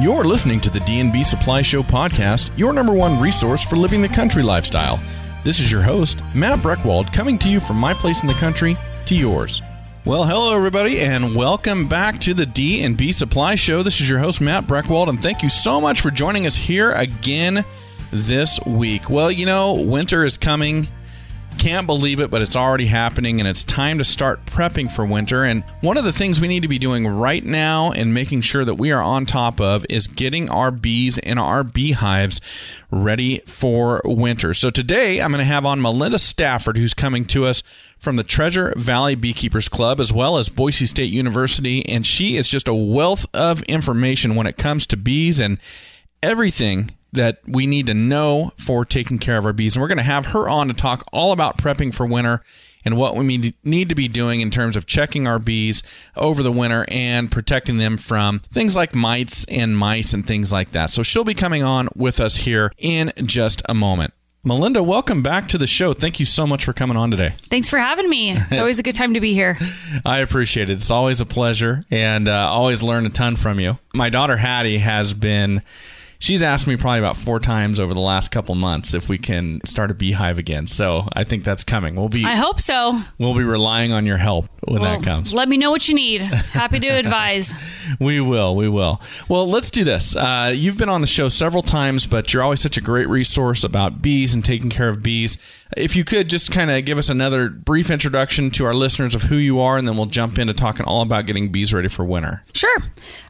You're listening to the D&B Supply Show podcast, your number one resource for living the country lifestyle. This is your host, Matt Breckwald, coming to you from my place in the country to yours. Well, hello, everybody, and welcome back to the D&B Supply Show. This is your host, Matt Breckwald, and thank you so much for joining us here again this week. Well, you know, winter is coming. Can't believe it, but it's already happening, and it's time to start prepping for winter. And one of the things we need to be doing right now and making sure that we are on top of is getting our bees and our beehives ready for winter. So today, I'm going to have on Melinda Stafford, who's coming to us from the Treasure Valley Beekeepers Club, as well as Boise State University, and she is just a wealth of information when it comes to bees and everything that we need to know for taking care of our bees. And we're going to have her on to talk all about prepping for winter and what we need to be doing in terms of checking our bees over the winter and protecting them from things like mites and mice and things like that. So she'll be coming on with us here in just a moment. Melinda, welcome back to the show. Thank you so much for coming on today. Thanks for having me. It's always a good time to be here. I appreciate it. It's always a pleasure, and always learn a ton from you. My daughter Hattie has been... She's asked me probably about 4 times over the last couple months if we can start a beehive again. So I think that's coming. I hope so. We'll be relying on your help when that comes. Let me know what you need. Happy to advise. We will. Well, let's do this. You've been on the show several times, but you're always such a great resource about bees and taking care of bees. If you could just kind of give us another brief introduction to our listeners of who you are, and then we'll jump into talking all about getting bees ready for winter. Sure.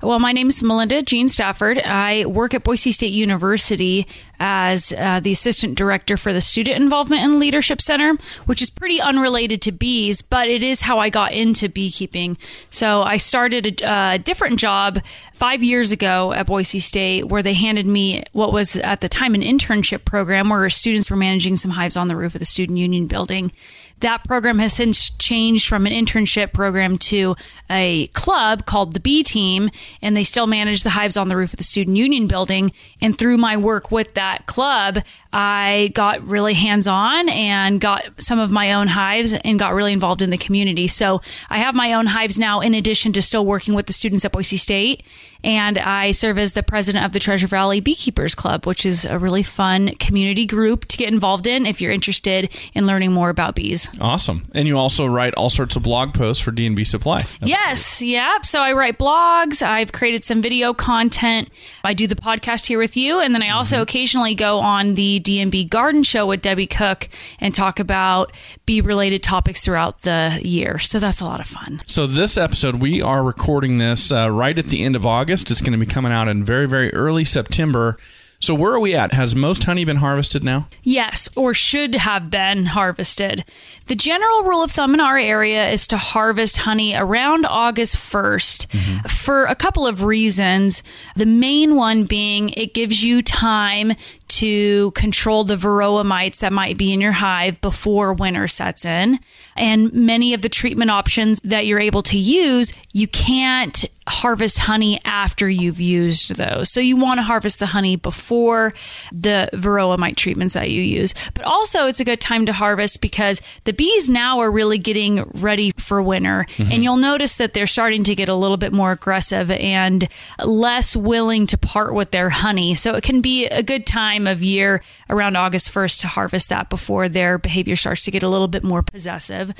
Well, my name is Melinda Jean Stafford. I work at Boise State University as the assistant director for the Student Involvement and Leadership Center, which is pretty unrelated to bees, but it is how I got into beekeeping. So I started a different job 5 years ago at Boise State, where they handed me what was at the time an internship program where students were managing some hives on the roof of the Student Union building. That program has since changed from an internship program to a club called the Bee Team, and they still manage the hives on the roof of the Student Union building. And through my work with that club, I got really hands-on and got some of my own hives and got really involved in the community. So I have my own hives now, in addition to still working with the students at Boise State. And I serve as the president of the Treasure Valley Beekeepers Club, which is a really fun community group to get involved in if you're interested in learning more about bees. Awesome. And you also write all sorts of blog posts for D&B Supply. That's great. So I write blogs. I've created some video content. I do the podcast here with you. And then I also occasionally go on the D&B Garden Show with Debbie Cook and talk about bee-related topics throughout the year. So that's a lot of fun. So this episode, we are recording this right at the end of August. It's going to be coming out in very, very early September. So where are we at? Has most honey been harvested now? Yes, or should have been harvested. The general rule of thumb in our area is to harvest honey around August 1st for a couple of reasons. The main one being it gives you time to control the varroa mites that might be in your hive before winter sets in. And many of the treatment options that you're able to use, you can't harvest honey after you've used those. So you want to harvest the honey before the varroa mite treatments that you use. But also it's a good time to harvest because the bees now are really getting ready for winter. And you'll notice that they're starting to get a little bit more aggressive and less willing to part with their honey. So it can be a good time of year around August 1st to harvest that before their behavior starts to get a little bit more possessive.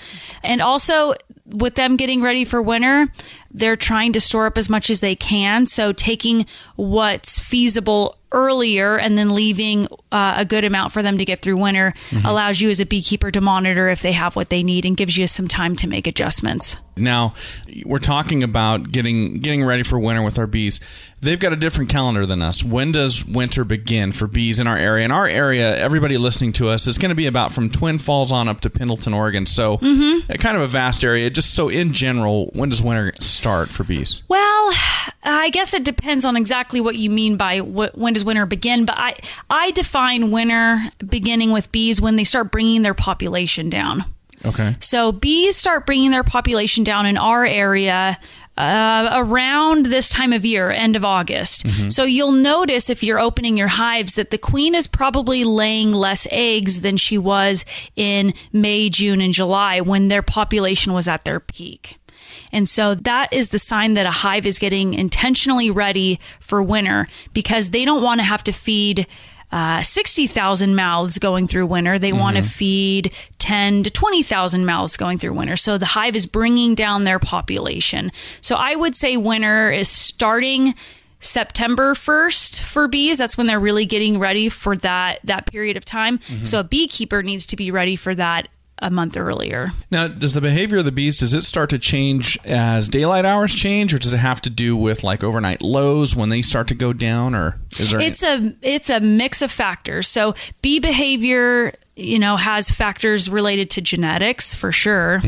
And also with them getting ready for winter, they're trying to store up as much as they can. So taking what's feasible earlier and then leaving a good amount for them to get through winter allows you as a beekeeper to monitor if they have what they need and gives you some time to make adjustments. Now, we're talking about getting ready for winter with our bees. They've got a different calendar than us. When does winter begin for bees in our area? In our area, everybody listening to us is going to be about from Twin Falls on up to Pendleton, Oregon. So kind of a vast area. Just so in general, when does winter start for bees? Well, I guess it depends on exactly what you mean by when does winter begin. But I define winter beginning with bees when they start bringing their population down. Okay. So bees start bringing their population down in our area around this time of year, end of August. So you'll notice if you're opening your hives that the queen is probably laying less eggs than she was in May, June, and July when their population was at their peak. And so that is the sign that a hive is getting intentionally ready for winter, because they don't want to have to feed 60,000 mouths going through winter. They want to feed 10 to 20,000 mouths going through winter. So the hive is bringing down their population. So I would say winter is starting September 1st for bees. That's when they're really getting ready for that period of time. Mm-hmm. So a beekeeper needs to be ready for that a month earlier. Now, does the behavior of the bees, does it start to change as daylight hours change, or does it have to do with like overnight lows when they start to go down, or is there? It's a mix of factors. So bee behavior, has factors related to genetics for sure,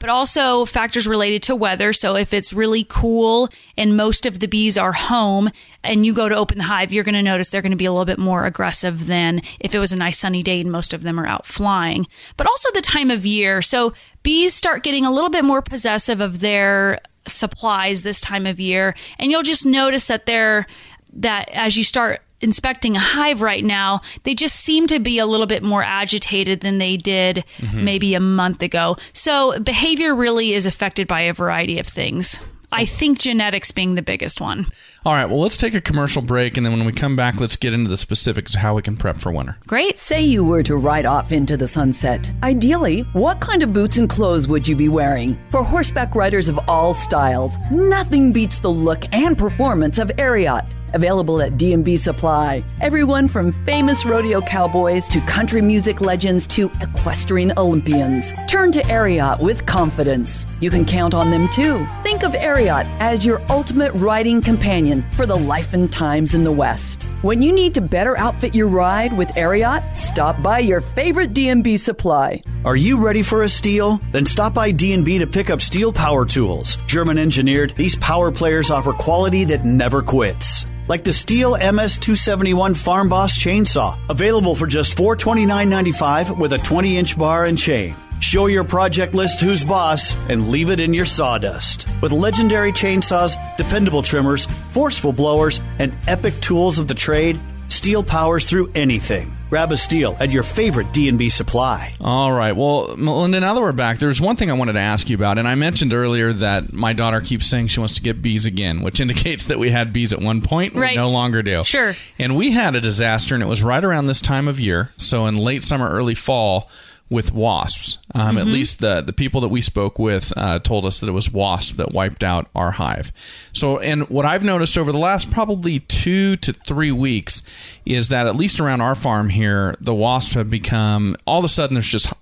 but also factors related to weather. So if it's really cool and most of the bees are home and you go to open the hive, you're going to notice they're going to be a little bit more aggressive than if it was a nice sunny day and most of them are out flying. But also the time of year. So bees start getting a little bit more possessive of their supplies this time of year. And you'll just notice that that as you start inspecting a hive right now, they just seem to be a little bit more agitated than they did maybe a month ago. So behavior really is affected by a variety of things. I think genetics being the biggest one. All right, well, let's take a commercial break, and then when we come back, let's get into the specifics of how we can prep for winter. Great. Say you were to ride off into the sunset. Ideally, what kind of boots and clothes would you be wearing? For horseback riders of all styles, nothing beats the look and performance of Ariat. Available at D&B Supply. Everyone from famous rodeo cowboys to country music legends to equestrian Olympians. Turn to Ariat with confidence. You can count on them too. Think of Ariat as your ultimate riding companion for the life and times in the West. When you need to better outfit your ride with Ariat, stop by your favorite D&B Supply. Are you ready for a Steel? Then stop by D&B to pick up Steel power tools. German engineered, these power players offer quality that never quits. Like the Steel MS 271 Farm Boss chainsaw, available for just $429.95 with a 20-inch bar and chain. Show your project list who's boss and leave it in your sawdust. With legendary chainsaws, dependable trimmers, forceful blowers, and epic tools of the trade, Steel powers through anything. Grab a Steel at your favorite D&B Supply. All right. Well, Melinda, now that we're back, there's one thing I wanted to ask you about. And I mentioned earlier that my daughter keeps saying she wants to get bees again, which indicates that we had bees at one point. Right. We no longer do. Sure. And we had a disaster, and it was right around this time of year. So in late summer, early fall, with wasps. At least the people that we spoke with told us that it was wasps that wiped out our hive. So, and what I've noticed over the last probably 2 to 3 weeks is that at least around our farm here, the wasps have become, all of a sudden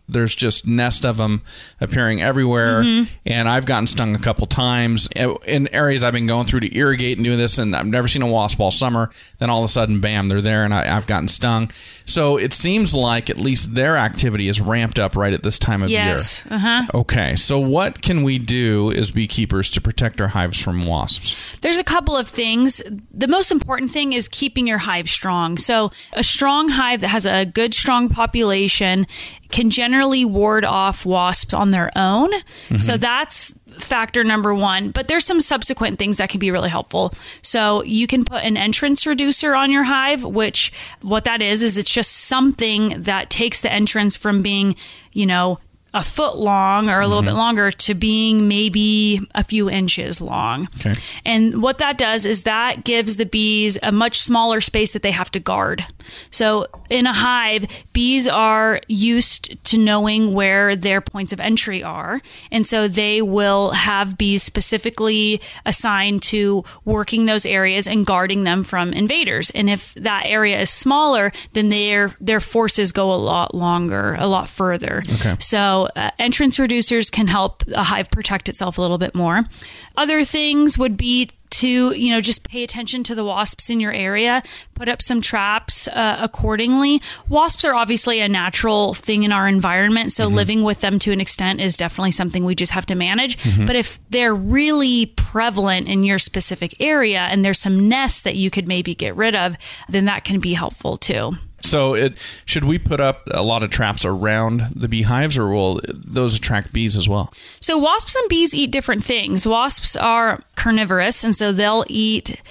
there's just nests of them appearing everywhere. And I've gotten stung a couple times in areas I've been going through to irrigate and do this, and I've never seen a wasp all summer. Then all of a sudden, bam, they're there, and I've gotten stung. So it seems like at least their activity is ramped up right at this time of year. Okay, so what can we do as beekeepers to protect our hives from wasps? There's a couple of things. The most important thing is keeping your hive strong. So a strong hive that has a good, strong population can generally ward off wasps on their own. So that's factor number one. But there's some subsequent things that can be really helpful. So you can put an entrance reducer on your hive, which what that is it's just something that takes the entrance from being, a foot long or a little bit longer to being maybe a few inches long. Okay. And what that does is that gives the bees a much smaller space that they have to guard. So in a hive, bees are used to knowing where their points of entry are. And so they will have bees specifically assigned to working those areas and guarding them from invaders. And if that area is smaller, then their forces go a lot longer, a lot further. Okay. So entrance reducers can help a hive protect itself a little bit more. Other things would be to, just pay attention to the wasps in your area, put up some traps accordingly. Wasps are obviously a natural thing in our environment, so living with them to an extent is definitely something we just have to manage. But if they're really prevalent in your specific area and there's some nests that you could maybe get rid of, then that can be helpful too. So should we put up a lot of traps around the beehives, or will those attract bees as well? So wasps and bees eat different things. Wasps are carnivorous, and so they eat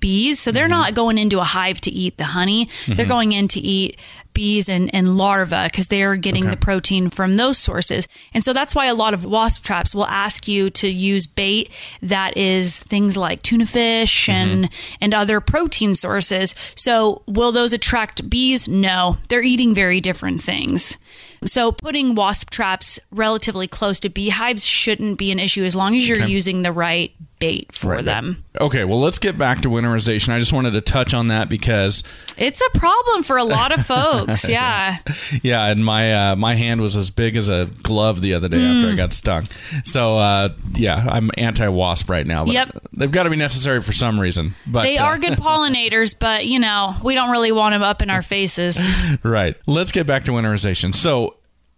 bees. So they're not going into a hive to eat the honey. They're going in to eat bees and larvae because they are getting the protein from those sources. And so that's why a lot of wasp traps will ask you to use bait that is things like tuna fish and other protein sources. So will those attract bees? No, they're eating very different things. So putting wasp traps relatively close to beehives shouldn't be an issue as long as you're using the right bait for them. Okay, well, let's get back to winterization. I just wanted to touch on that because it's a problem for a lot of folks. Yeah, and my my hand was as big as a glove the other day after I got stung. So, yeah, I'm anti-wasp right now. But they've got to be necessary for some reason. But they are good pollinators, but, you know, we don't really want them up in our faces. Right. Let's get back to winterization. So,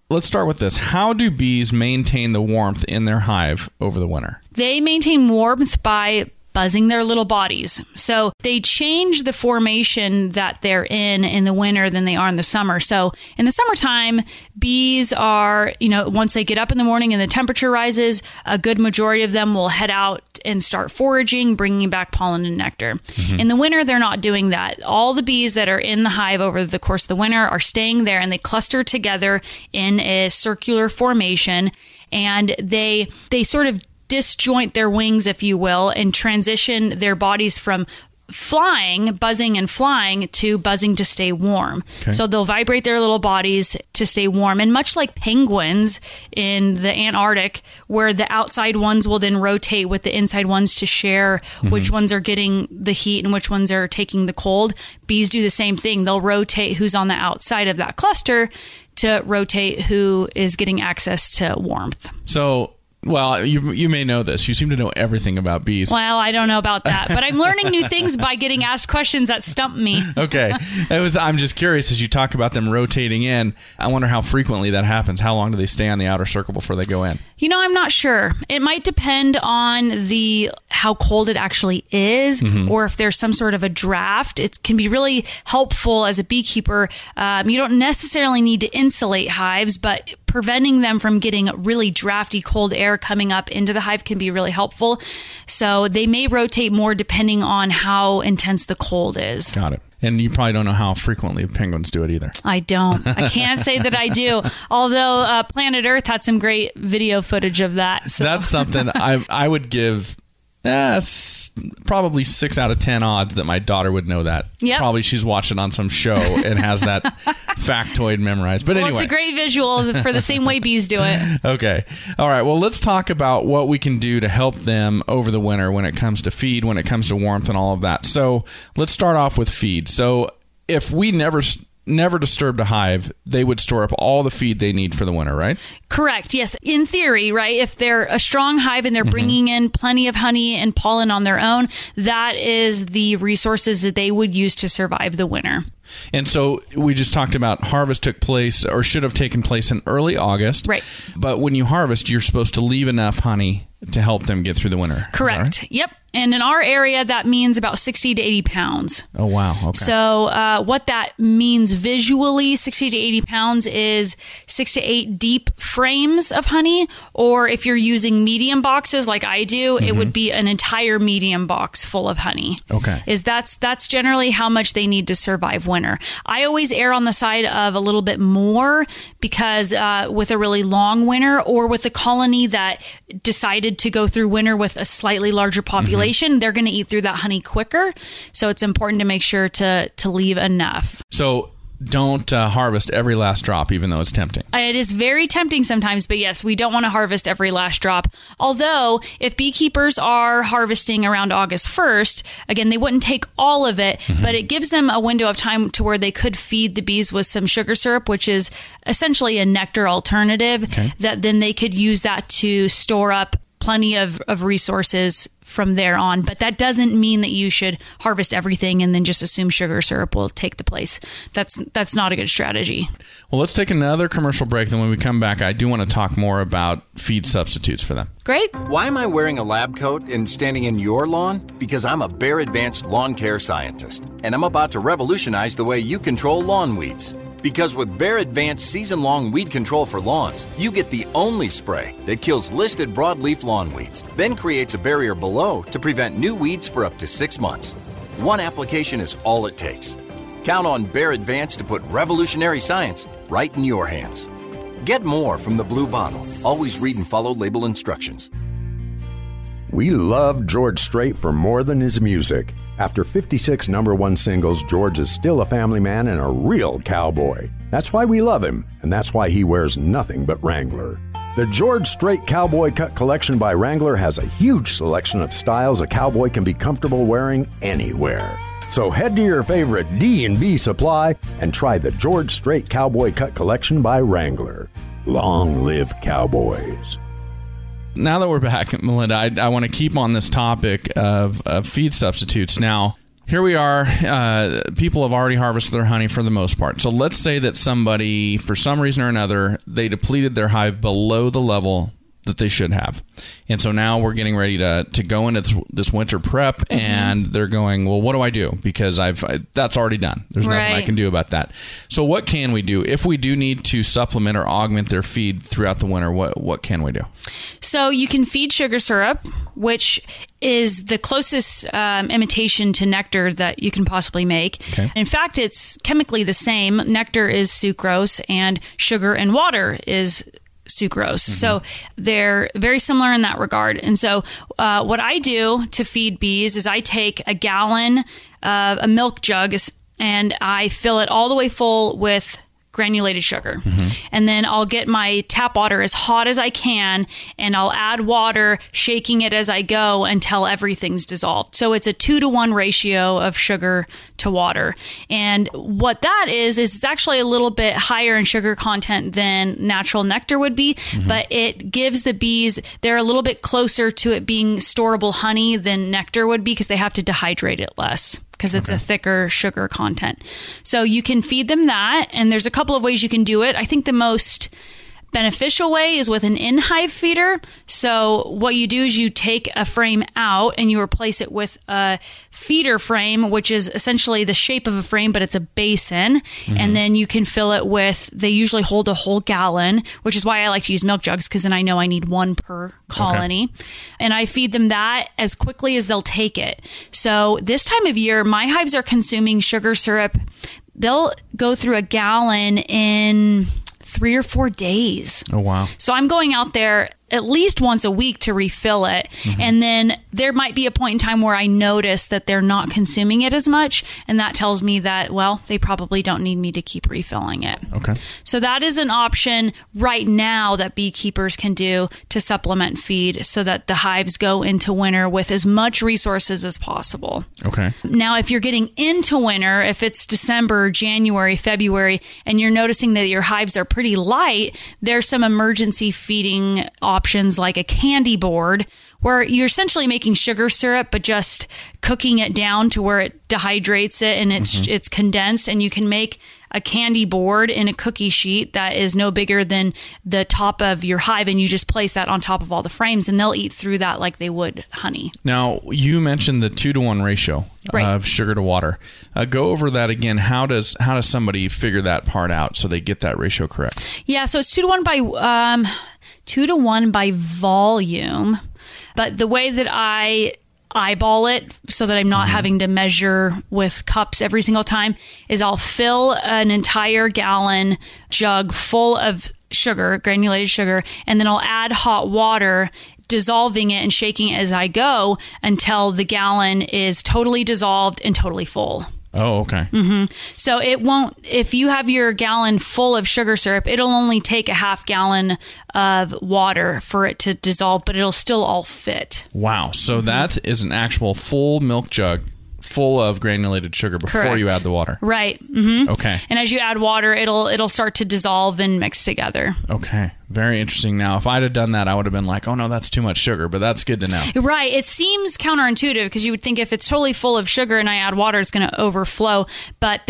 let's start with this. How do bees maintain the warmth in their hive over the winter? They maintain warmth by buzzing their little bodies. So they change the formation that they're in the winter than they are in the summer. So in the summertime, bees are, you know, once they get up in the morning and the temperature rises, a good majority of them will head out and start foraging, bringing back pollen and nectar. In the winter, they're not doing that. All the bees that are in the hive over the course of the winter are staying there, and they cluster together in a circular formation, and they sort of disjoint their wings, if you will, and transition their bodies from flying, buzzing and flying, to buzzing to stay warm. So they'll vibrate their little bodies to stay warm. And much like penguins in the Antarctic, where the outside ones will then rotate with the inside ones to share which ones are getting the heat and which ones are taking the cold, bees do the same thing. They'll rotate who's on the outside of that cluster to rotate who is getting access to warmth. So, well, you may know this. You seem to know everything about bees. Well, I don't know about that, but I'm learning new things by getting asked questions that stump me. Okay. I'm just curious, as you talk about them rotating in, I wonder how frequently that happens. How long do they stay on the outer circle before they go in? You know, I'm not sure. It might depend on how cold it actually is, or if there's some sort of a draft. It can be really helpful as a beekeeper. You don't necessarily need to insulate hives, but preventing them from getting really drafty cold air coming up into the hive can be really helpful. So they may rotate more depending on how intense the cold is. Got it. And you probably don't know how frequently penguins do it either. I don't. I can't say that I do. Although Planet Earth had some great video footage of that. So. That's something I would give probably 6 out of 10 odds that my daughter would know that. Yep. Probably she's watching on some show and has that factoid memorized. But anyway. It's a great visual for the same way bees do it. Okay. All right. Well, let's talk about what we can do to help them over the winter when it comes to feed, when it comes to warmth and all of that. So let's start off with feed. So if we never disturbed a hive, they would store up all the feed they need for the winter, right? Correct. Yes. In theory, right? If they're a strong hive and they're bringing in plenty of honey and pollen on their own, that is the resources that they would use to survive the winter. And so we just talked about harvest took place or should have taken place in early August. Right. But when you harvest, you're supposed to leave enough honey to help them get through the winter. Correct. Right? Yep. And in our area, that means about 60 to 80 pounds. Oh, wow. Okay. So what that means visually, 60 to 80 pounds is 6 to 8 deep frames of honey. Or if you're using medium boxes like I do, it would be an entire medium box full of honey. Okay. That's generally how much they need to survive winter. I always err on the side of a little bit more because with a really long winter or with a colony that decided to go through winter with a slightly larger population, they're going to eat through that honey quicker. So it's important to make sure to leave enough. So don't harvest every last drop, even though it's tempting. It is very tempting sometimes, but yes, we don't want to harvest every last drop. Although, if beekeepers are harvesting around August 1st, again, they wouldn't take all of it, but it gives them a window of time to where they could feed the bees with some sugar syrup, which is essentially a nectar alternative, that then they could use that to store up plenty of resources from there on. But that doesn't mean that you should harvest everything and then just assume sugar syrup will take the place. That's not a good strategy. Well, let's take another commercial break. Then when we come back, I do want to talk more about feed substitutes for them. Great. Why am I wearing a lab coat and standing in your lawn? Because I'm a Bayer Advanced lawn care scientist, and I'm about to revolutionize the way you control lawn weeds. Because with Bayer Advanced season-long weed control for lawns, you get the only spray that kills listed broadleaf lawn weeds, then creates a barrier below to prevent new weeds for up to 6 months. One application is all it takes. Count on Bayer Advanced to put revolutionary science right in your hands. Get more from the blue bottle. Always read and follow label instructions. We love George Strait for more than his music. After 56 number one singles, George is still a family man and a real cowboy. That's why we love him, and that's why he wears nothing but Wrangler. The George Strait Cowboy Cut Collection by Wrangler has a huge selection of styles a cowboy can be comfortable wearing anywhere. So head to your favorite D&B Supply and try the George Strait Cowboy Cut Collection by Wrangler. Long live cowboys. Now that we're back, Melinda, I want to keep on this topic of feed substitutes. Now, here we are. People have already harvested their honey for the most part. So let's say that somebody, for some reason or another, they depleted their hive below the level that they should have. And so now we're getting ready to go into this winter prep, mm-hmm. and they're going, well, what do I do? Because that's already done. There's nothing I can do about that. So what can we do if we do need to supplement or augment their feed throughout the winter? What can we do? So you can feed sugar syrup, which is the closest imitation to nectar that you can possibly make. Okay. In fact, it's chemically the same. Nectar is sucrose, and sugar and water is sucrose. Mm-hmm. So they're very similar in that regard. And so what I do to feed bees is I take a gallon, a milk jug, and I fill it all the way full with granulated sugar. Mm-hmm. And then I'll get my tap water as hot as I can, and I'll add water, shaking it as I go until everything's dissolved. So it's a 2-to-1 ratio of sugar to water. And what that is it's actually a little bit higher in sugar content than natural nectar would be, mm-hmm. but it gives the bees, they're a little bit closer to it being storable honey than nectar would be because they have to dehydrate it less, because it's a thicker sugar content. So you can feed them that, and there's a couple of ways you can do it. I think the most beneficial way is with an in-hive feeder. So what you do is you take a frame out and you replace it with a feeder frame, which is essentially the shape of a frame, but it's a basin. Mm-hmm. And then you can fill it with, they usually hold a whole gallon, which is why I like to use milk jugs, because then I know I need one per colony. Okay. And I feed them that as quickly as they'll take it. So this time of year, my hives are consuming sugar syrup. They'll go through a gallon in 3 or 4 days. Oh, wow. So I'm going out there at least once a week to refill it. Mm-hmm. And then there might be a point in time where I notice that they're not consuming it as much. And that tells me that, well, they probably don't need me to keep refilling it. Okay. So that is an option right now that beekeepers can do to supplement feed so that the hives go into winter with as much resources as possible. Okay. Now, if you're getting into winter, if it's December, January, February, and you're noticing that your hives are pretty light, there's some emergency feeding options like a candy board, where you're essentially making sugar syrup, but just cooking it down to where it dehydrates it and it's mm-hmm. it's condensed, and you can make a candy board in a cookie sheet that is no bigger than the top of your hive, and you just place that on top of all the frames, and they'll eat through that like they would honey. Now, you mentioned the 2-to-1 ratio of sugar to water. Go over that again. How does somebody figure that part out so they get that ratio correct? Yeah, so it's 2-to-1 by 2-to-1 by volume. But the way that I eyeball it so that I'm not mm-hmm. having to measure with cups every single time is I'll fill an entire gallon jug full of sugar, granulated sugar, and then I'll add hot water, dissolving it and shaking it as I go until the gallon is totally dissolved and totally full. Oh, okay. Mm-hmm. So it won't, if you have your gallon full of sugar syrup, it'll only take a half gallon of water for it to dissolve, but it'll still all fit. Wow. So mm-hmm. that is an actual full milk jug full of granulated sugar before you add the water. Right. Mm-hmm. Okay. And as you add water, it'll start to dissolve and mix together. Okay. Very interesting. Now, if I'd have done that, I would have been like, oh, no, that's too much sugar, but that's good to know. Right. It seems counterintuitive because you would think if it's totally full of sugar and I add water, it's going to overflow, but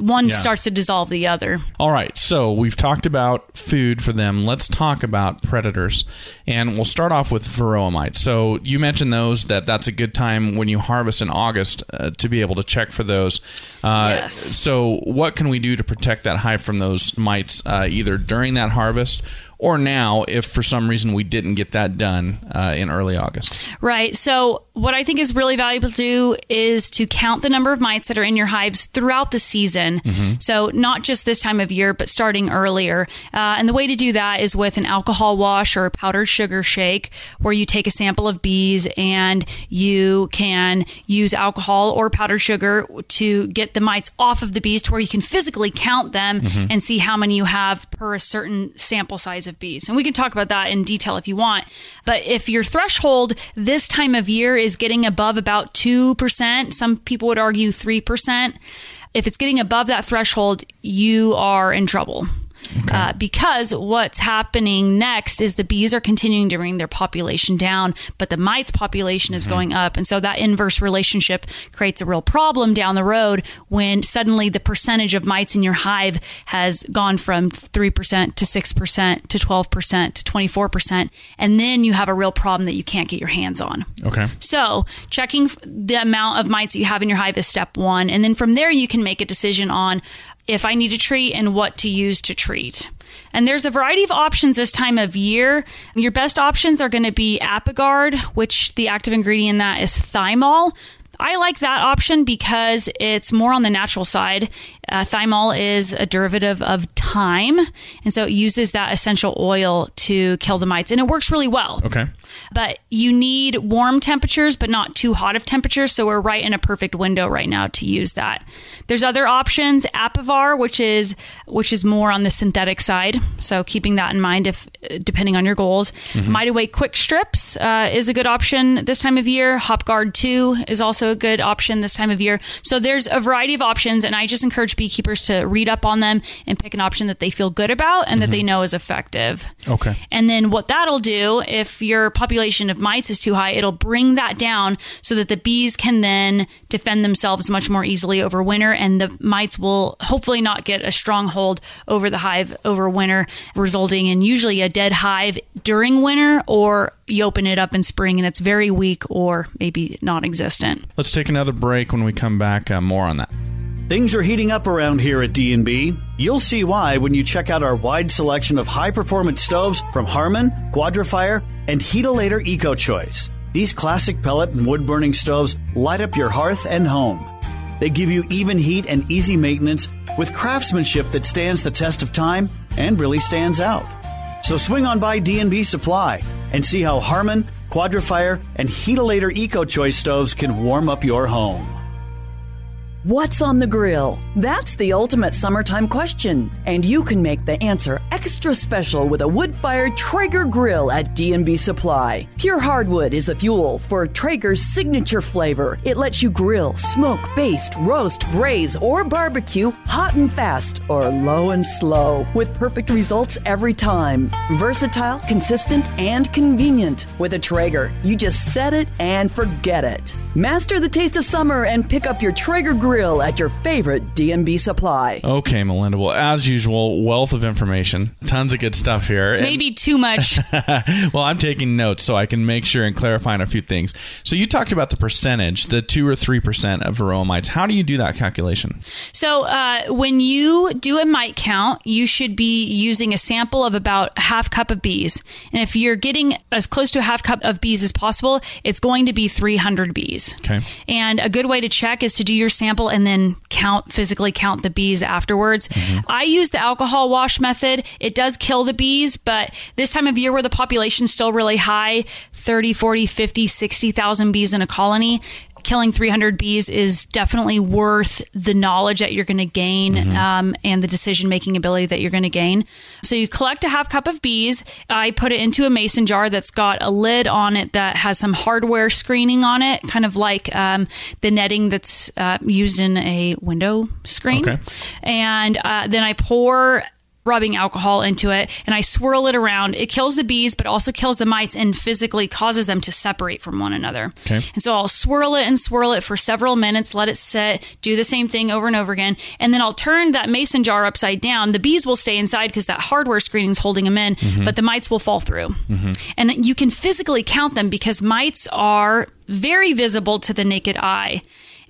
one starts to dissolve the other. All right. So we've talked about food for them. Let's talk about predators, and we'll start off with varroa mites. So you mentioned those, that's a good time when you harvest in August to be able to check for those. Yes. So what can we do to protect that hive from those mites either during that harvest or now if for some reason we didn't get that done in early August. Right. So what I think is really valuable to do is to count the number of mites that are in your hives throughout the season. Mm-hmm. So not just this time of year, but starting earlier. And the way to do that is with an alcohol wash or a powdered sugar shake, where you take a sample of bees and you can use alcohol or powdered sugar to get the mites off of the bees to where you can physically count them mm-hmm. and see how many you have per a certain sample size of bees. And we can talk about that in detail if you want. But if your threshold this time of year is getting above about 2%, some people would argue 3%, if it's getting above that threshold, you are in trouble. Okay. Because what's happening next is the bees are continuing to bring their population down, but the mites population is mm-hmm. going up. And so that inverse relationship creates a real problem down the road when suddenly the percentage of mites in your hive has gone from 3% to 6% to 12% to 24%. And then you have a real problem that you can't get your hands on. Okay. So checking the amount of mites that you have in your hive is step one. And then from there, you can make a decision on if I need to treat and what to use to treat. And there's a variety of options this time of year. Your best options are going to be Apigard, which the active ingredient in that is thymol. I like that option because it's more on the natural side. Thymol is a derivative of thyme, and so it uses that essential oil to kill the mites, and it works really well. Okay. But you need warm temperatures, but not too hot of temperatures, so we're right in a perfect window right now to use that. There's other options, Apivar, which is more on the synthetic side, so keeping that in mind if depending on your goals. Mm-hmm. MiteAway Quick Strips is a good option this time of year. HopGuard 2 is also a good option this time of year. So there's a variety of options, and I just encourage beekeepers to read up on them and pick an option that they feel good about and mm-hmm. that they know is effective. Okay. And then what that'll do, if your population of mites is too high, it'll bring that down so that the bees can then defend themselves much more easily over winter, and the mites will hopefully not get a stronghold over the hive over winter, resulting in usually a dead hive during winter, or you open it up in spring and it's very weak or maybe non-existent. Let's take another break. When we come back, more on that. Things are heating up around here at D&B. You'll see why when you check out our wide selection of high-performance stoves from Harman, Quadrafire, and Heatilator EcoChoice. These classic pellet and wood-burning stoves light up your hearth and home. They give you even heat and easy maintenance with craftsmanship that stands the test of time and really stands out. So swing on by D&B Supply and see how Harman, Quadrafire, and Heatilator EcoChoice stoves can warm up your home. What's on the grill? That's the ultimate summertime question, and you can make the answer extra special with a wood-fired Traeger grill at D&B Supply. Pure hardwood is the fuel for Traeger's signature flavor. It lets you grill, smoke, baste, roast, braise, or barbecue hot and fast or low and slow with perfect results every time. Versatile, consistent, and convenient. With a Traeger, you just set it and forget it. Master the taste of summer and pick up your Traeger grill at your favorite D&B Supply. Okay, Melinda. Well, as usual, wealth of information. Tons of good stuff here. Maybe too much. Well, I'm taking notes so I can make sure and clarify on a few things. So you talked about the percentage, the 2 or 3% of varroa mites. How do you do that calculation? So when you do a mite count, you should be using a sample of about a half cup of bees. And if you're getting as close to a half cup of bees as possible, it's going to be 300 bees. Okay. And a good way to check is to do your sample and then physically count the bees afterwards. Mm-hmm. I use the alcohol wash method. It does kill the bees, but this time of year where the population's still really high, 30, 40, 50, 60,000 bees in a colony, killing 300 bees is definitely worth the knowledge that you're going to gain mm-hmm. And the decision-making ability that you're going to gain. So you collect a half cup of bees. I put it into a mason jar that's got a lid on it that has some hardware screening on it, kind of like the netting that's used in a window screen. Okay. And then I pour rubbing alcohol into it, and I swirl it around. It kills the bees, but also kills the mites and physically causes them to separate from one another. Okay. And so I'll swirl it for several minutes, let it sit, do the same thing over and over again, and then I'll turn that mason jar upside down. The bees will stay inside because that hardware screening's holding them in, mm-hmm. but the mites will fall through. Mm-hmm. And you can physically count them because mites are very visible to the naked eye.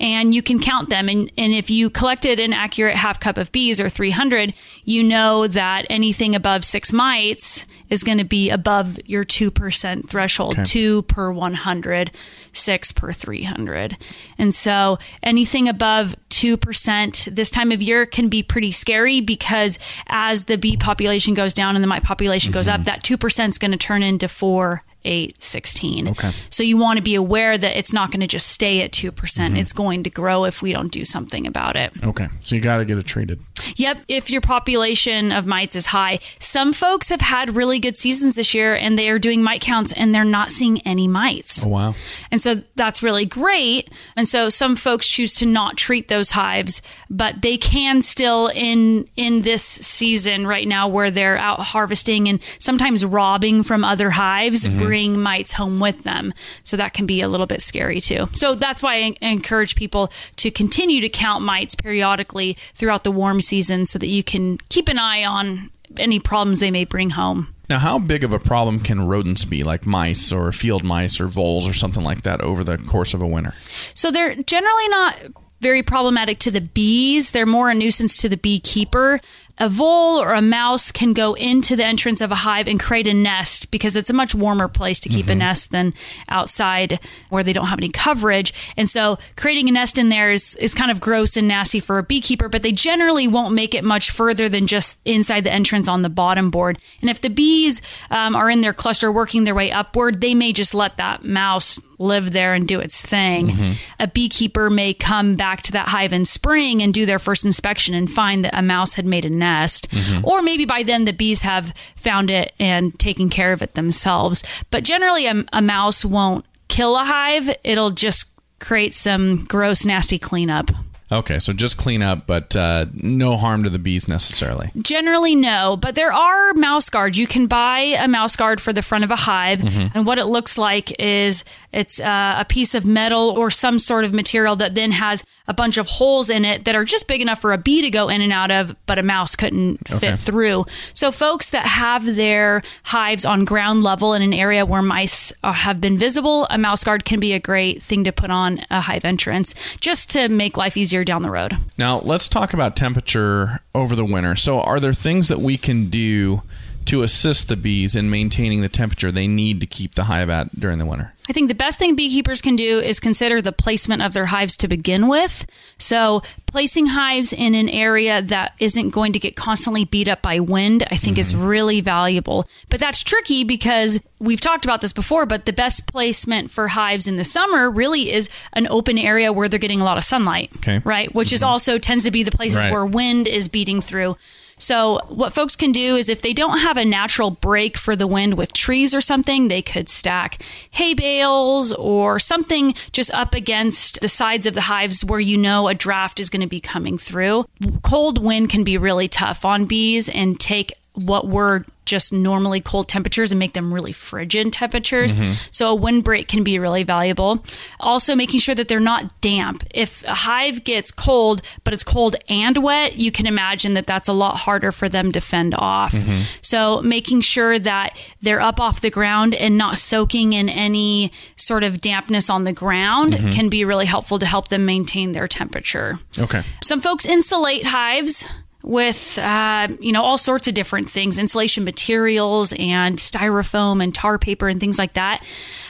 and you can count them. And if you collected an accurate half cup of bees or 300, you know that anything above 6 mites is going to be above your 2% threshold, okay. 2 per 100, 6 per 300. And so anything above 2% this time of year can be pretty scary, because as the bee population goes down and the mite population goes up, that 2% is going to turn into 4, 8, 16. Okay. So you want to be aware that it's not going to just stay at 2%. It's going to grow if we don't do something about it. Okay. So you got to get it treated. Yep. If your population of mites is high, some folks have had really good seasons this year and they are doing mite counts and they're not seeing any mites. Oh, wow. And so that's really great. And so some folks choose to not treat those hives, but they can still in this season right now where they're out harvesting and sometimes robbing from other hives, bring mites home with them. So that can be a little bit scary too. So that's why I encourage people to continue to count mites periodically throughout the warm season so that you can keep an eye on any problems they may bring home. Now, how big of a problem can rodents be, like mice or field mice or voles or something like that over the course of a winter? So they're generally not very problematic to the bees. They're more a nuisance to the beekeeper. A vole or a mouse can go into the entrance of a hive and create a nest, because it's a much warmer place to keep a nest than outside where they don't have any coverage. And so creating a nest in there is kind of gross and nasty for a beekeeper, but they generally won't make it much further than just inside the entrance on the bottom board. And if the bees are in their cluster working their way upward, they may just let that mouse live there and do its thing. A beekeeper may come back to that hive in spring and do their first inspection and find that a mouse had made a nest, or maybe by then the bees have found it and taken care of it themselves. But generally a mouse won't kill a hive. It'll just create some gross, nasty cleanup. Okay, so just clean up, but no harm to the bees necessarily. Generally, no. But there are mouse guards. You can buy a mouse guard for the front of a hive. And what it looks like is it's a piece of metal or some sort of material that then has a bunch of holes in it that are just big enough for a bee to go in and out of, but a mouse couldn't fit through. So folks that have their hives on ground level in an area where mice have been visible, a mouse guard can be a great thing to put on a hive entrance just to make life easier down the road. Now, let's talk about temperature over the winter. So, are there things that we can do to assist the bees in maintaining the temperature they need to keep the hive at during the winter? I think the best thing beekeepers can do is consider the placement of their hives to begin with. So, placing hives in an area that isn't going to get constantly beat up by wind, I think is really valuable. But that's tricky because we've talked about this before, but the best placement for hives in the summer really is an open area where they're getting a lot of sunlight, right? Which is also tends to be the places where wind is beating through. So what folks can do is if they don't have a natural break for the wind with trees or something, they could stack hay bales or something just up against the sides of the hives where you know a draft is going to be coming through. Cold wind can be really tough on bees and take what were just normally cold temperatures and make them really frigid temperatures. So a windbreak can be really valuable. Also making sure that they're not damp. If a hive gets cold, but it's cold and wet, you can imagine that that's a lot harder for them to fend off. So making sure that they're up off the ground and not soaking in any sort of dampness on the ground can be really helpful to help them maintain their temperature. Okay. Some folks insulate hives with, all sorts of different things, insulation materials and styrofoam and tar paper and things like that.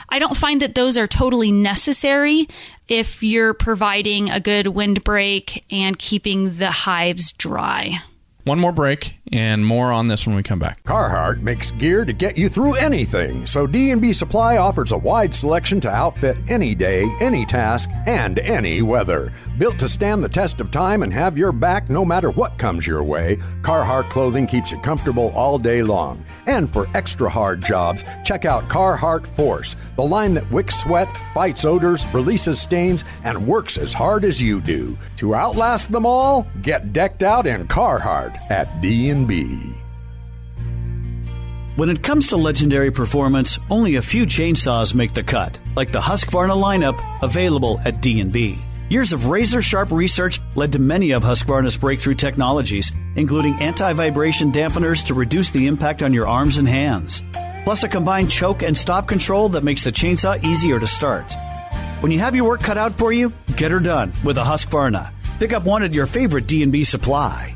I don't find that those are totally necessary if you're providing a good windbreak and keeping the hives dry. One more break and more on this when we come back. Carhartt makes gear to get you through anything, so D&B Supply offers a wide selection to outfit any day, any task, and any weather. Built to stand the test of time and have your back no matter what comes your way, Carhartt clothing keeps you comfortable all day long. And for extra hard jobs, check out Carhartt Force, the line that wicks sweat, fights odors, releases stains, and works as hard as you do. To outlast them all, get decked out in Carhartt at D&B. When it comes to legendary performance, only a few chainsaws make the cut, like the Husqvarna lineup available at D&B. Years of razor-sharp research led to many of Husqvarna's breakthrough technologies, including anti-vibration dampeners to reduce the impact on your arms and hands, plus a combined choke and stop control that makes the chainsaw easier to start. When you have your work cut out for you, get her done with a Husqvarna. Pick up one at your favorite D&B Supply.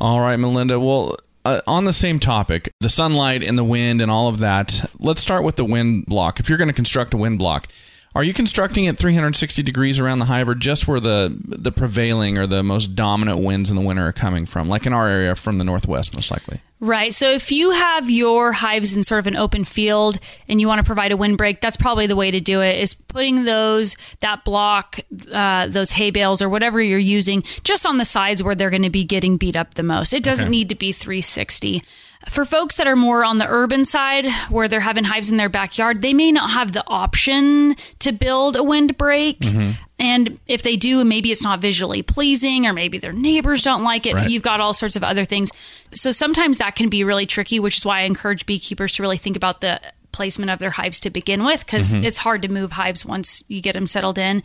All right, Melinda. Well, on the same topic, the sunlight and the wind and all of that, let's start with the wind block. If you're going to construct a wind block, are you constructing at 360 degrees around the hive, or just where the prevailing or the most dominant winds in the winter are coming from, like in our area from the northwest most likely? Right. So if you have your hives in sort of an open field and you want to provide a windbreak, that's probably the way to do it, is putting those hay bales or whatever you're using just on the sides where they're going to be getting beat up the most. It doesn't need to be 360. For folks that are more on the urban side, where they're having hives in their backyard, they may not have the option to build a windbreak. Mm-hmm. And if they do, maybe it's not visually pleasing, or maybe their neighbors don't like it. Right. You've got all sorts of other things. So sometimes that can be really tricky, which is why I encourage beekeepers to really think about the placement of their hives to begin with, because it's hard to move hives once you get them settled in.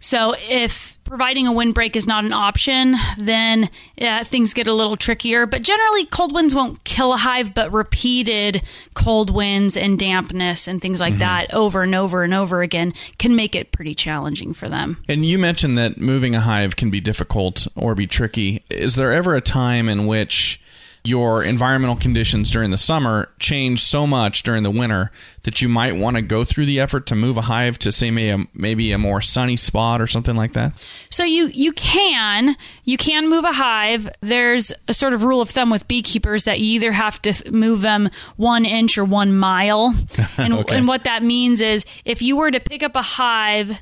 So if providing a windbreak is not an option, then things get a little trickier. But generally, cold winds won't kill a hive, but repeated cold winds and dampness and things like that over and over and over again can make it pretty challenging for them. And you mentioned that moving a hive can be difficult or be tricky. Is there ever a time in which your environmental conditions during the summer change so much during the winter that you might want to go through the effort to move a hive to, say, maybe a more sunny spot or something like that? So you can move a hive. There's a sort of rule of thumb with beekeepers that you either have to move them 1 inch or 1 mile. And, and what that means is, if you were to pick up a hive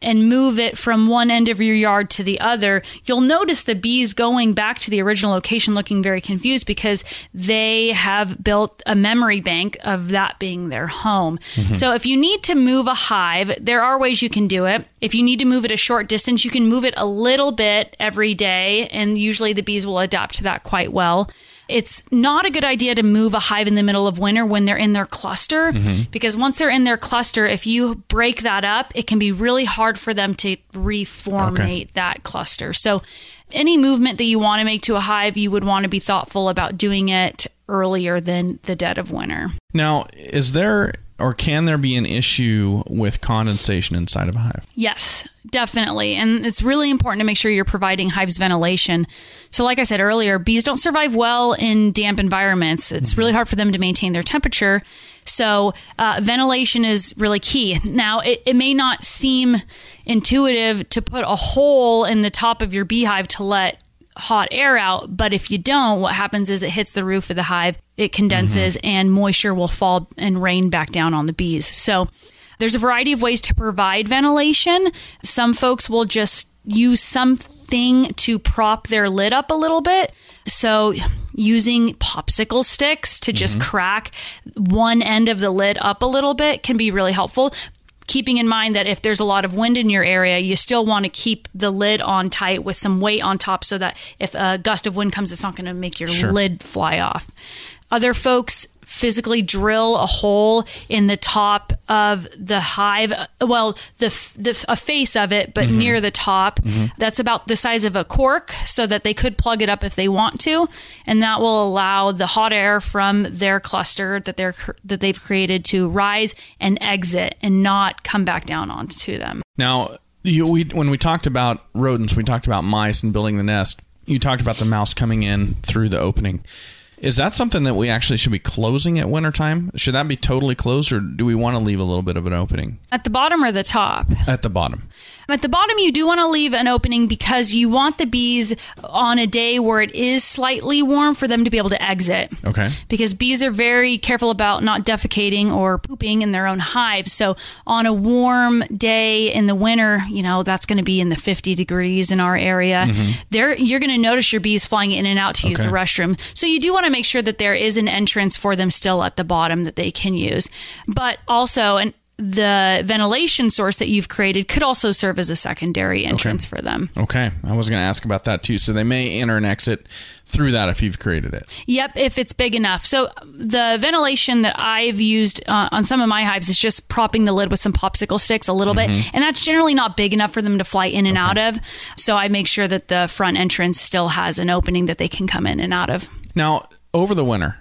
and move it from one end of your yard to the other, you'll notice the bees going back to the original location looking very confused, because they have built a memory bank of that being their home. So if you need to move a hive, there are ways you can do it. If you need to move it a short distance, you can move it a little bit every day, and usually the bees will adapt to that quite well. It's not a good idea to move a hive in the middle of winter when they're in their cluster, because once they're in their cluster, if you break that up, it can be really hard for them to reformate that cluster. So any movement that you want to make to a hive, you would want to be thoughtful about doing it earlier than the dead of winter. Now, is there or can there be an issue with condensation inside of a hive? Yes, definitely. And it's really important to make sure you're providing hives ventilation. So like I said earlier, bees don't survive well in damp environments. It's really hard for them to maintain their temperature. So ventilation is really key. Now, it may not seem intuitive to put a hole in the top of your beehive to let hot air out, but if you don't, what happens is it hits the roof of the hive, it condenses, and moisture will fall and rain back down on the bees. So there's a variety of ways to provide ventilation. Some folks will just use something to prop their lid up a little bit. So using popsicle sticks to just crack one end of the lid up a little bit can be really helpful. Keeping in mind that if there's a lot of wind in your area, you still want to keep the lid on tight with some weight on top, so that if a gust of wind comes, it's not going to make your lid fly off. Other folks physically drill a hole in the top of the hive, well, a face of it, but near the top. That's about the size of a cork, so that they could plug it up if they want to, and that will allow the hot air from their cluster that they've created to rise and exit and not come back down onto them. Now, when we talked about rodents, we talked about mice and building the nest. You talked about the mouse coming in through the opening. Is that something that we actually should be closing at wintertime? Should that be totally closed, or do we want to leave a little bit of an opening? At the bottom or the top? At the bottom. At the bottom, you do want to leave an opening, because you want the bees on a day where it is slightly warm for them to be able to exit. Okay. Because bees are very careful about not defecating or pooping in their own hives. So on a warm day in the winter, that's going to be in the 50 degrees in our area. You're going to notice your bees flying in and out to use the restroom. So you do want to make sure that there is an entrance for them still at the bottom that they can use. But also, the ventilation source that you've created could also serve as a secondary entrance for them. Okay. I was going to ask about that too. So they may enter and exit through that if you've created it. Yep, if it's big enough. So the ventilation that I've used on some of my hives is just propping the lid with some popsicle sticks a little bit. And that's generally not big enough for them to fly in and out of. So I make sure that the front entrance still has an opening that they can come in and out of. Now, over the winter,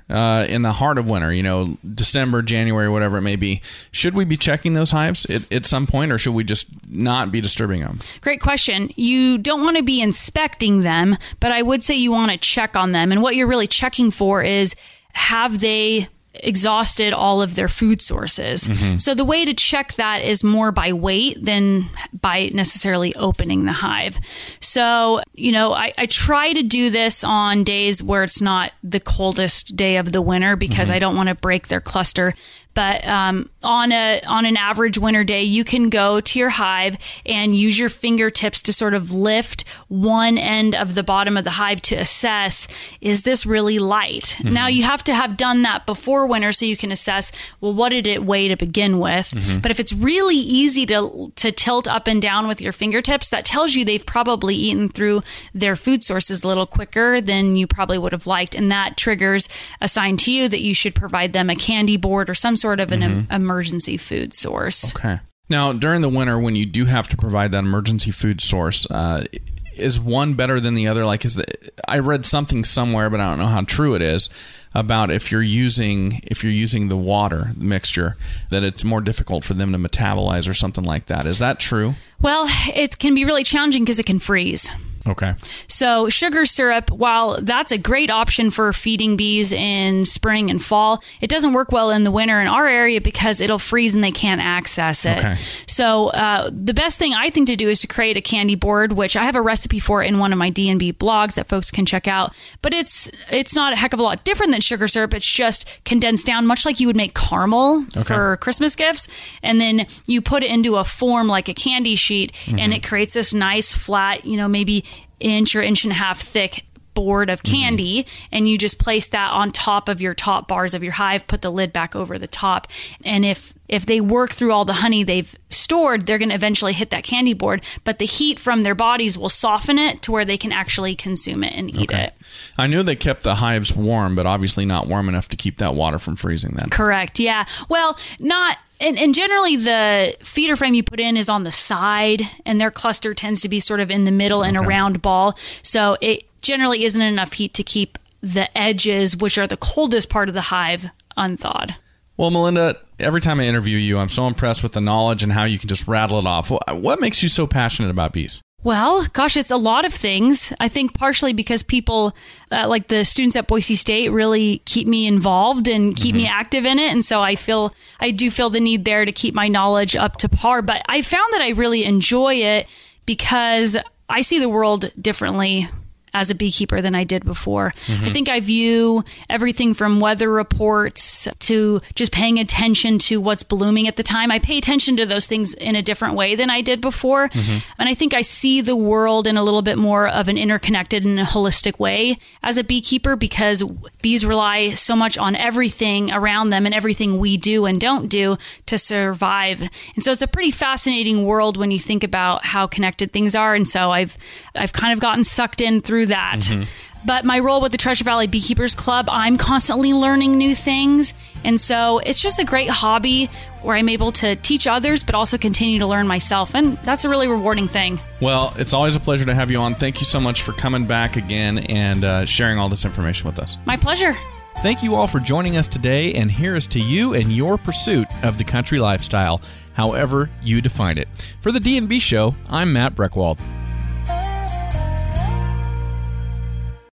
in the heart of winter, you know, December, January, whatever it may be, should we be checking those hives at some point, or should we just not be disturbing them? Great question. You don't want to be inspecting them, but I would say you want to check on them. And what you're really checking for is, have they exhausted all of their food sources? Mm-hmm. So the way to check that is more by weight than by necessarily opening the hive. So, you know, I try to do this on days where it's not the coldest day of the winter, because mm-hmm. I don't want to break their cluster. But on an average winter day, you can go to your hive and use your fingertips to sort of lift one end of the bottom of the hive to assess, is this really light? Mm-hmm. Now, you have to have done that before winter so you can assess, well, what did it weigh to begin with? Mm-hmm. But if it's really easy to tilt up and down with your fingertips, that tells you they've probably eaten through their food sources a little quicker than you probably would have liked. And that triggers a sign to you that you should provide them a candy board or some sort of an mm-hmm. emergency food source. Okay. Now, during the winter, when you do have to provide that emergency food source, is one better than the other? Like, I read something somewhere, but I don't know how true it is, about if you're using the water mixture, that it's more difficult for them to metabolize or something like that. Is that true? Well, it can be really challenging because it can freeze. Okay. So sugar syrup, while that's a great option for feeding bees in spring and fall, it doesn't work well in the winter in our area because it'll freeze and they can't access it. Okay. So the best thing I think to do is to create a candy board, which I have a recipe for in one of my D&B blogs that folks can check out. But it's not a heck of a lot different than sugar syrup. It's just condensed down, much like you would make caramel for Christmas gifts. And then you put it into a form like a candy sheet, mm-hmm. and it creates this nice flat, you know, maybe inch or inch and a half thick board of candy, mm-hmm. and you just place that on top of your top bars of your hive, put the lid back over the top. And if they work through all the honey they've stored, they're going to eventually hit that candy board, but the heat from their bodies will soften it to where they can actually consume it and eat it. I knew they kept the hives warm, but obviously not warm enough to keep that water from freezing then. Correct. Yeah. Well, not... And generally, the feeder frame you put in is on the side, and their cluster tends to be sort of in the middle in a round ball. So it generally isn't enough heat to keep the edges, which are the coldest part of the hive, unthawed. Well, Melinda, every time I interview you, I'm so impressed with the knowledge and how you can just rattle it off. What makes you so passionate about bees? Well, gosh, it's a lot of things. I think partially because people like the students at Boise State really keep me involved and keep mm-hmm. me active in it. And so I do feel the need there to keep my knowledge up to par. But I found that I really enjoy it because I see the world differently as a beekeeper than I did before. Mm-hmm. I think I view everything from weather reports to just paying attention to what's blooming at the time. I pay attention to those things in a different way than I did before. Mm-hmm. And I think I see the world in a little bit more of an interconnected and holistic way as a beekeeper, because bees rely so much on everything around them and everything we do and don't do to survive. And so it's a pretty fascinating world when you think about how connected things are. And so I've kind of gotten sucked in through that. Mm-hmm. But my role with the Treasure Valley Beekeepers Club, I'm constantly learning new things. And so it's just a great hobby where I'm able to teach others, but also continue to learn myself. And that's a really rewarding thing. Well, it's always a pleasure to have you on. Thank you so much for coming back again and sharing all this information with us. My pleasure. Thank you all for joining us today, and here is to you and your pursuit of the country lifestyle, however you define it. For the D&B Show, I'm Matt Breckwald.